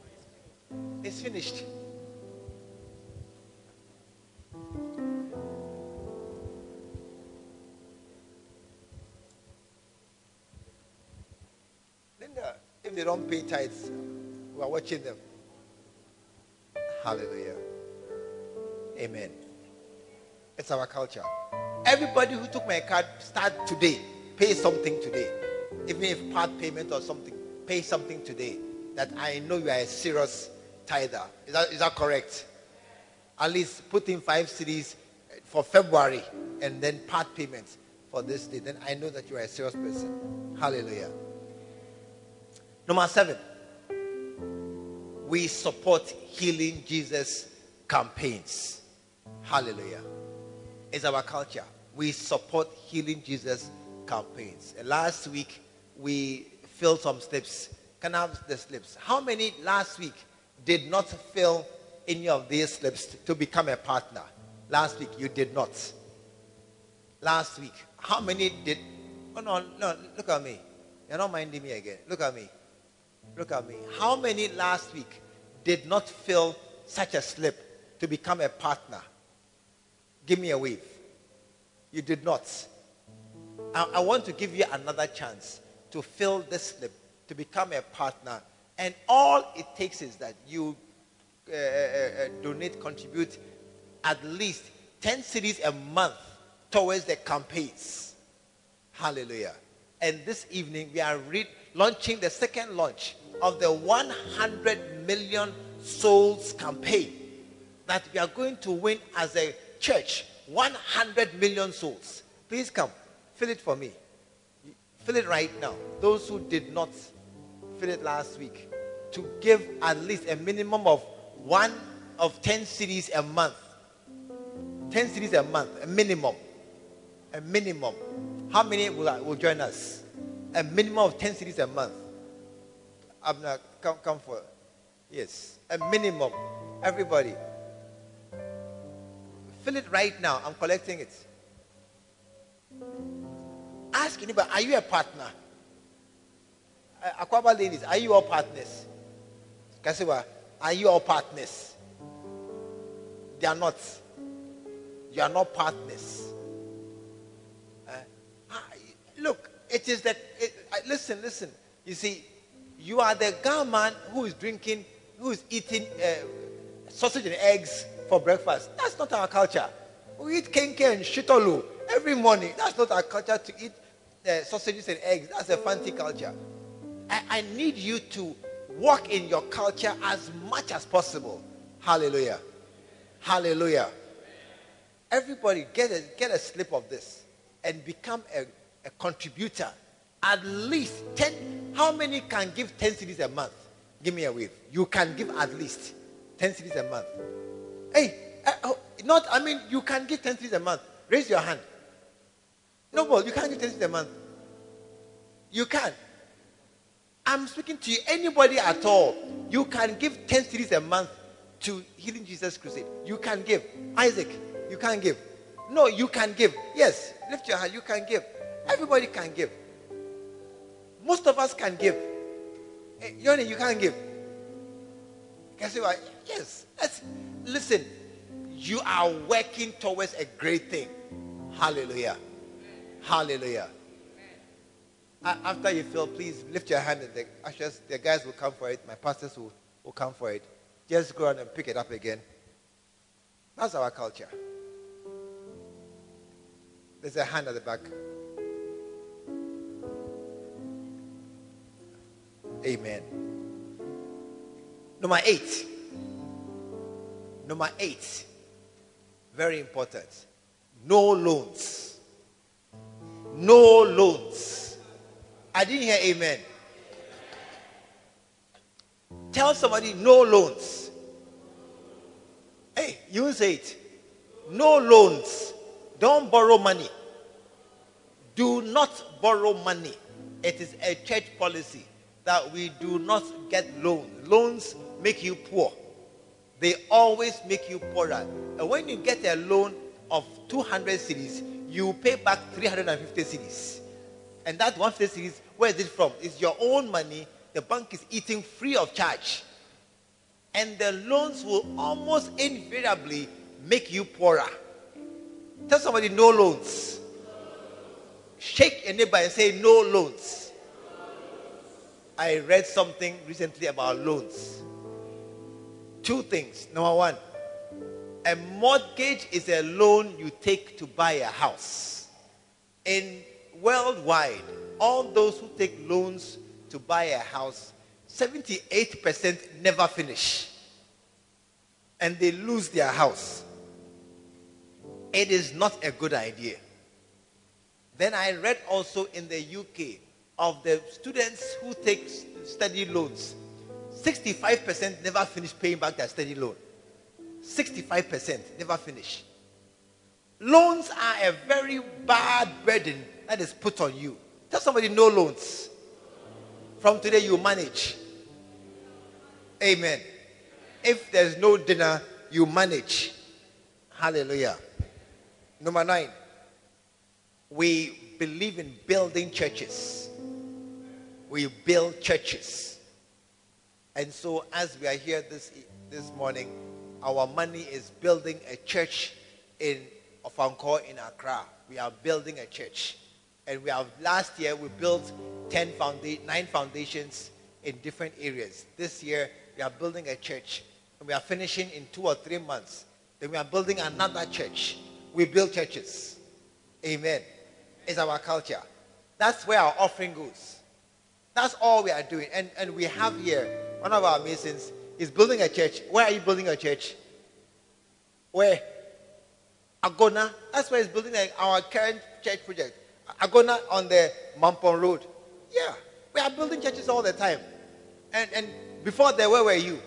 It's finished. Linda, if they don't pay tithes, we are watching them. Hallelujah. Amen. It's our culture. Everybody who took my card, start today. Pay something today. Even if part payment or something, pay something today. That I know you are a serious tither. Is that, is that correct? At least put in five cities for February and then part payments for this day. Then I know that you are a serious person. Hallelujah. Number seven. We support Healing Jesus campaigns. Hallelujah. It's our culture. We support Healing Jesus campaigns. Last week, we filled some slips. Can I have the slips? How many last week did not fill any of these slips to become a partner? Last week, you did not. Last week, how many did... Oh, no, no, look at me. You're not minding me again. Look at me. Look at me. How many last week did not fill such a slip to become a partner? Give me a wave. You did not. I, I want to give you another chance to fill this slip, to become a partner. And all it takes is that you uh, uh, donate, contribute at least ten cedis a month towards the campaigns. Hallelujah. And this evening we are re- launching the second launch of the one hundred million souls campaign that we are going to win as a church, one hundred million souls. Please come, fill it for me. Fill it right now. Those who did not fill it last week, to give at least a minimum of one of ten cedis a month. ten cedis a month, a minimum. A minimum. How many will, will join us? A minimum of ten cedis a month. Abner, come, come for yes. A minimum. Everybody. Fill it right now. I'm collecting it. Ask anybody, are you a partner? Uh, Akwaba ladies, are you all partners? Kasiwa, are you all partners? They are not. You are not partners. Uh, I, look, it is that. Listen, listen. You see, you are the guy man who is drinking, who is eating uh, sausage and eggs for breakfast. That's not our culture. We eat kenke and shitolu every morning. That's not our culture, to eat uh, sausages and eggs. That's a fancy culture. I, I need you to walk in your culture as much as possible. Hallelujah. Hallelujah. Everybody get a, get a slip of this and become a, a contributor. At least ten. How many can give ten cedis a month? Give me a wave. You can give at least ten cedis a month. Hey, uh, not, I mean, you can give ten cedis a month. Raise your hand. No, well, you can't give ten cedis a month. You can. I'm speaking to you, anybody at all. You can give ten cedis a month to Healing Jesus Crusade. You can give. Isaac, you can give. No, you can give. Yes, lift your hand. You can give. Everybody can give. Most of us can give. Hey, Yoni, you can give. Guess what? Yes. Let's, listen, you are working towards a great thing. Hallelujah. Hallelujah. Uh, after you feel, please lift your hand and the ushers, the guys will come for it. My pastors will, will come for it. Just go on and pick it up again. That's our culture. There's a hand at the back. Amen. Number eight. Number eight. Very important. No loans. No loans. I didn't hear amen. Tell somebody, no loans. Hey, you say it. No loans. Don't borrow money. Do not borrow money. It is a church policy that we do not get loans. Loans make you poor. They always make you poorer. And when you get a loan of two hundred cedis, you pay back three hundred fifty cedis. And that one hundred fifty cedis, where is it from? It's your own money. The bank is eating free of charge. And the loans will almost invariably make you poorer. Tell somebody, no loans. Shake a neighbor and say, no loans. I read something recently about loans. Two things. Number one, a mortgage is a loan you take to buy a house. In worldwide, all those who take loans to buy a house, seventy-eight percent never finish. And they lose their house. It is not a good idea. Then I read also in the U K of the students who take study loans, sixty-five percent never finish paying back their study loan. sixty-five percent never finish. Loans are a very bad burden that is put on you. Tell somebody, no loans. From today, you manage. Amen. If there's no dinner, you manage. Hallelujah. Number nine, we believe in building churches. We build churches. And so as we are here this, this morning, our money is building a church in Ofankor in Accra. We are building a church. And we have, last year, we built ten founda- nine foundations in different areas. This year, we are building a church. And we are finishing in two or three months. Then we are building another church. We build churches. Amen. It's our culture. That's where our offering goes. That's all we are doing. And, and we have here, one of our masons is building a church. Where are you building a church? Where? Agona. That's where he's building our current church project. Agona on the Mampon Road. Yeah. We are building churches all the time. And, and before there, where were you?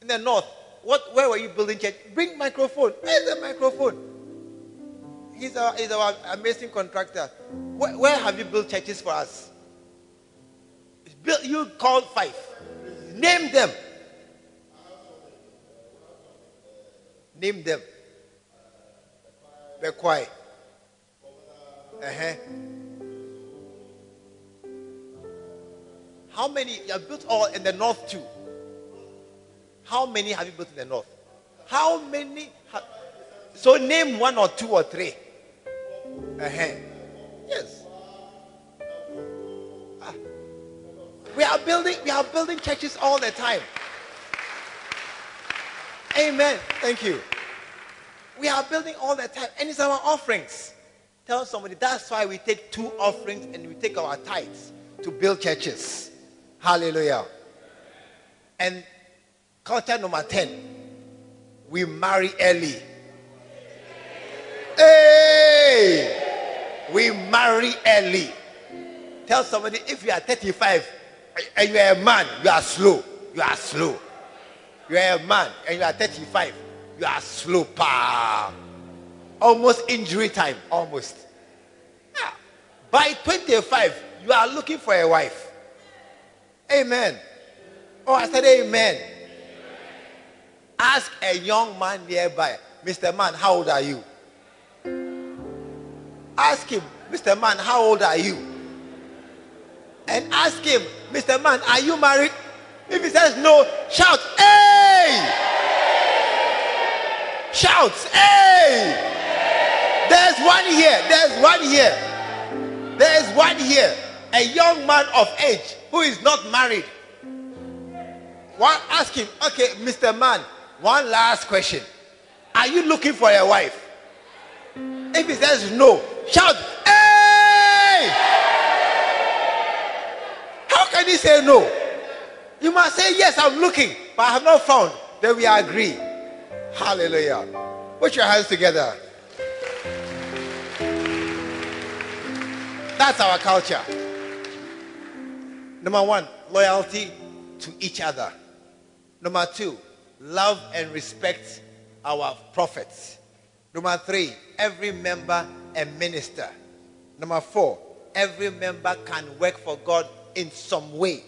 In the north. What, where were you building church? Bring microphone. Where's the microphone? He's our, he's our amazing contractor. Where, where have you built churches for us? Build, you called five. Name them. Name them. Bekwai. Uh-huh. How many? You have built all in the north too. How many have you built in the north? How many? Have, so name one or two or three. Uh-huh. Yes. Ah. We are building. We are building churches all the time. Amen. Thank you. We are building all the time, and it's our offerings. Tell somebody that's why we take two offerings and we take our tithes to build churches. Hallelujah. And culture number ten, we marry early. Hey! We marry early. Tell somebody, if you are thirty-five and you are a man, you are slow. You are slow. You are a man and you are thirty-five. You are slow. Pa. Almost injury time. Almost. Yeah. By twenty-five, you are looking for a wife. Amen. Oh, I said amen. Ask a young man nearby, Mister Man, how old are you? Ask him, Mister Man, how old are you? And ask him, Mister Man, are you married? If he says no, shout, hey! Shout, hey! There's one here, there's one here. There's one here, a young man of age who is not married. One, ask him, okay, Mister Man, one last question. Are you looking for a wife? If he says no, shout, hey! How can he say no? You must say, yes, I'm looking, but I have not found. Then we agree. Hallelujah. Put your hands together. That's our culture. Number one, loyalty to each other. Number two, love and respect our prophets. Number three, every member a minister. Number four, every member can work for God in some way.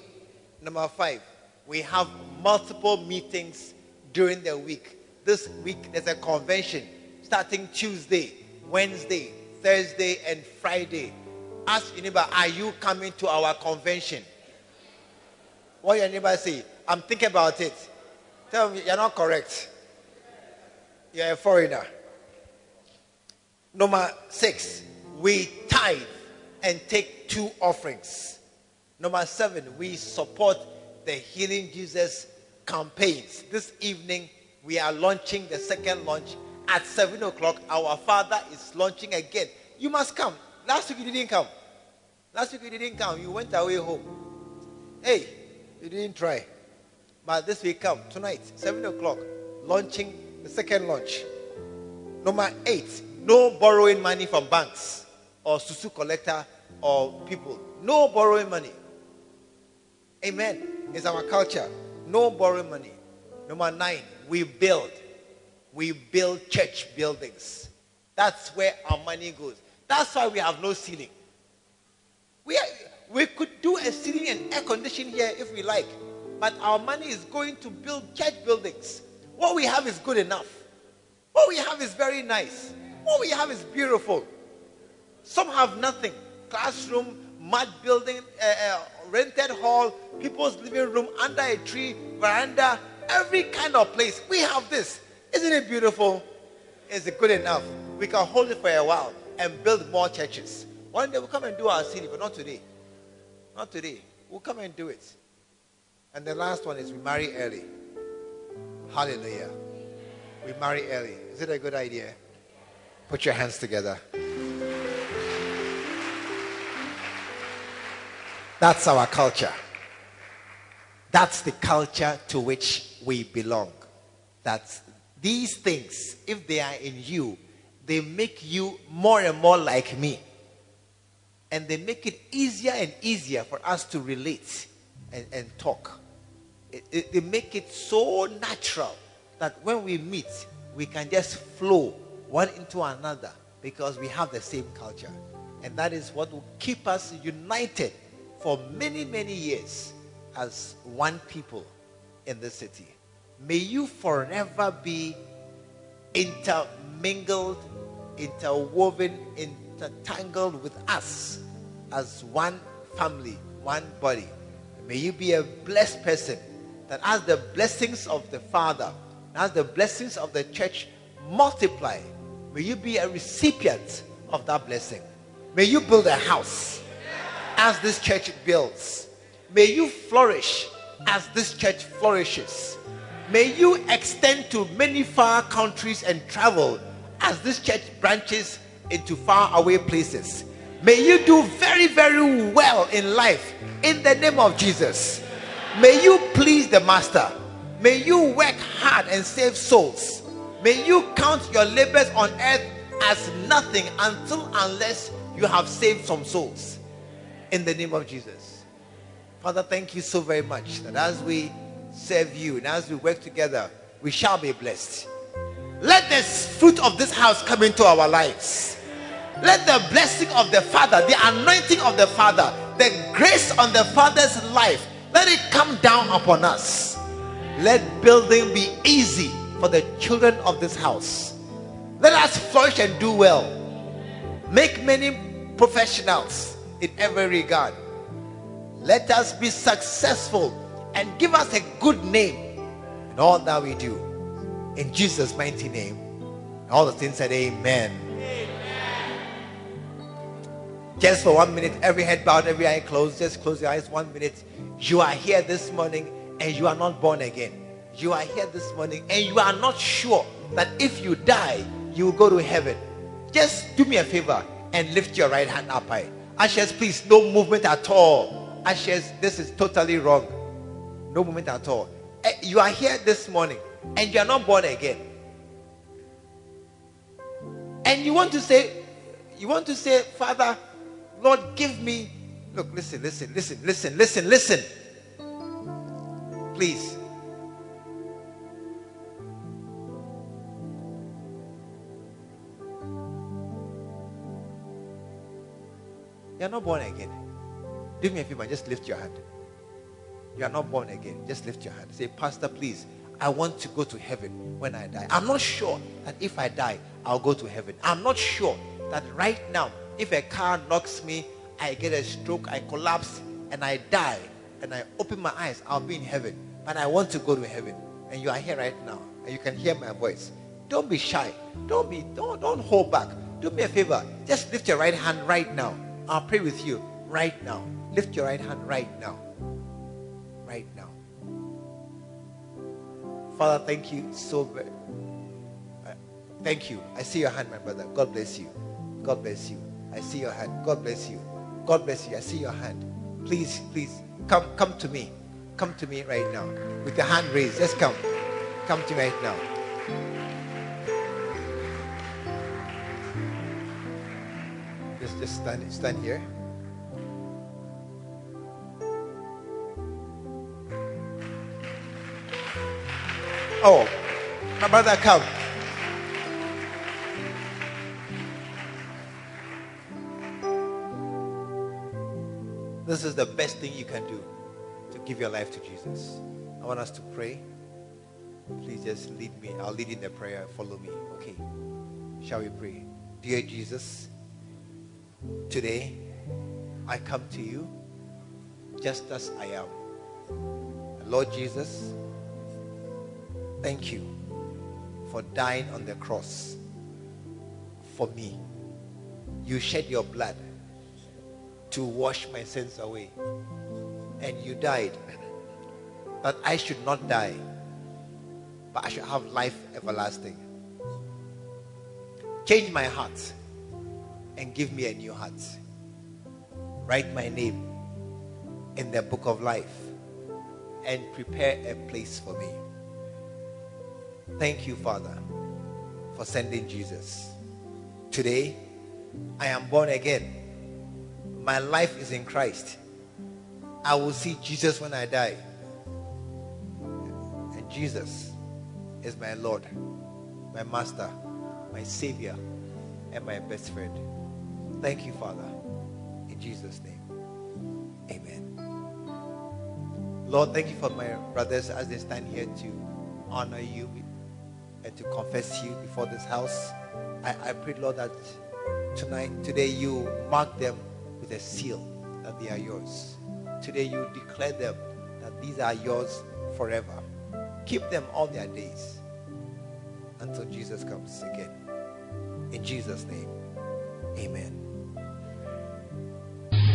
Number five, we have multiple meetings during the week. This week there's a convention starting Tuesday, Wednesday, Thursday, and Friday. Ask your neighbor, are you coming to our convention? What your neighbor say? I'm thinking about it. Tell me, you're not correct. You're a foreigner. Number six, we tithe and take two offerings. Number seven, we support the Healing Jesus campaigns. This evening, we are launching the second launch at seven o'clock. Our father is launching again. You must come. Last week, you didn't come. Last week, you didn't come. You went away home. Hey, you didn't try. But this week, come. Tonight, seven o'clock, launching the second launch. Number eight, no borrowing money from banks or susu collector or people. No borrowing money. Amen. It's our culture. No borrowing money. Number nine, we build. We build church buildings. That's where our money goes. That's why we have no ceiling. We, are, we could do a ceiling and air condition here if we like. But our money is going to build church buildings. What we have is good enough. What we have is very nice. What we have is beautiful. Some have nothing. Classroom, mud building, uh, uh, rented hall, people's living room, under a tree, veranda, every kind of place. We have this. Isn't it beautiful? Is it good enough? We can hold it for a while and build more churches. One day we'll come and do our city, but not today. Not today. We'll come and do it. And the last one is we marry early. Hallelujah. We marry early. Is it a good idea? Put your hands together. That's our culture. That's the culture to which we belong. That's these things, if they are in you, they make you more and more like me. And they make it easier and easier for us to relate and, and talk. It, it, they make it so natural that when we meet, we can just flow one into another because we have the same culture. And that is what will keep us united for many, many years as one people in this city. May you forever be intermingled, interwoven, intertangled with us as one family, one body. May you be a blessed person that as the blessings of the Father, as the blessings of the church multiply, may you be a recipient of that blessing. May you build a house as this church builds. May you flourish as this church flourishes. May you extend to many far countries and travel as this church branches into far away places. May you do very, very well in life in the name of Jesus. May you please the Master. May you work hard and save souls. May you count your labors on earth as nothing until unless you have saved some souls. In the name of Jesus. Father, thank you so very much that as we serve you and as we work together, we shall be blessed. Let the fruit of this house come into our lives. Let the blessing of the Father, the anointing of the Father, the grace on the Father's life, let it come down upon us. Let building be easy for the children of this house. Let us flourish and do well. Make many professionals in every regard. Let us be successful and give us a good name in all that we do. In Jesus' mighty name. All the things said, amen. Amen. Just for one minute, every head bowed, every eye closed. Just close your eyes one minute. You are here this morning and you are not born again. You are here this morning and you are not sure that if you die, you will go to heaven. Just do me a favor and lift your right hand up high. Ushers, please, no movement at all. Ushers, this is totally wrong. No movement at all. You are here this morning and you are not born again. And you want to say, you want to say, Father, Lord, give me. Look, listen, listen, listen, listen, listen, listen. Please. You are not born again. Do me a favor, just lift your hand. You are not born again. Just lift your hand. Say, Pastor, please, I want to go to heaven when I die. I'm not sure that if I die, I'll go to heaven. I'm not sure that right now, if a car knocks me, I get a stroke, I collapse, and I die, and I open my eyes, I'll be in heaven. But I want to go to heaven. And you are here right now, and you can hear my voice. Don't be shy. Don't be, don't, don't hold back. Do me a favor. Just lift your right hand right now. I'll pray with you right now. Lift your right hand right now. Right now. Father, thank you so much. Uh, thank you. I see your hand, my brother. God bless you. God bless you. I see your hand. God bless you. God bless you. I see your hand. Please, please, come come to me. Come to me right now. With your hand raised. Just come. Come to me right now. Just, just stand, stand here. Oh, my brother, come. This is the best thing you can do to give your life to Jesus. I want us to pray. Please just lead me. I'll lead in the prayer. Follow me. Okay. Shall we pray? Dear Jesus, today I come to you just as I am. Lord Jesus, thank you for dying on the cross for me. You shed your blood to wash my sins away. And you died that I should not die, but I should have life everlasting. Change my heart and give me a new heart. Write my name in the book of life and prepare a place for me. Thank you, Father, for sending Jesus. Today, I am born again. My life is in Christ. I will see Jesus when I die. And Jesus is my Lord, my Master, my Savior, and my best friend. Thank you, Father. In Jesus' name. Amen. Lord, thank you for my brothers as they stand here to honor you and to confess you before this house. I, I pray, Lord, that tonight, today you mark them with a seal that they are yours. Today you declare them that these are yours forever. Keep them all their days until Jesus comes again. In Jesus' name, amen.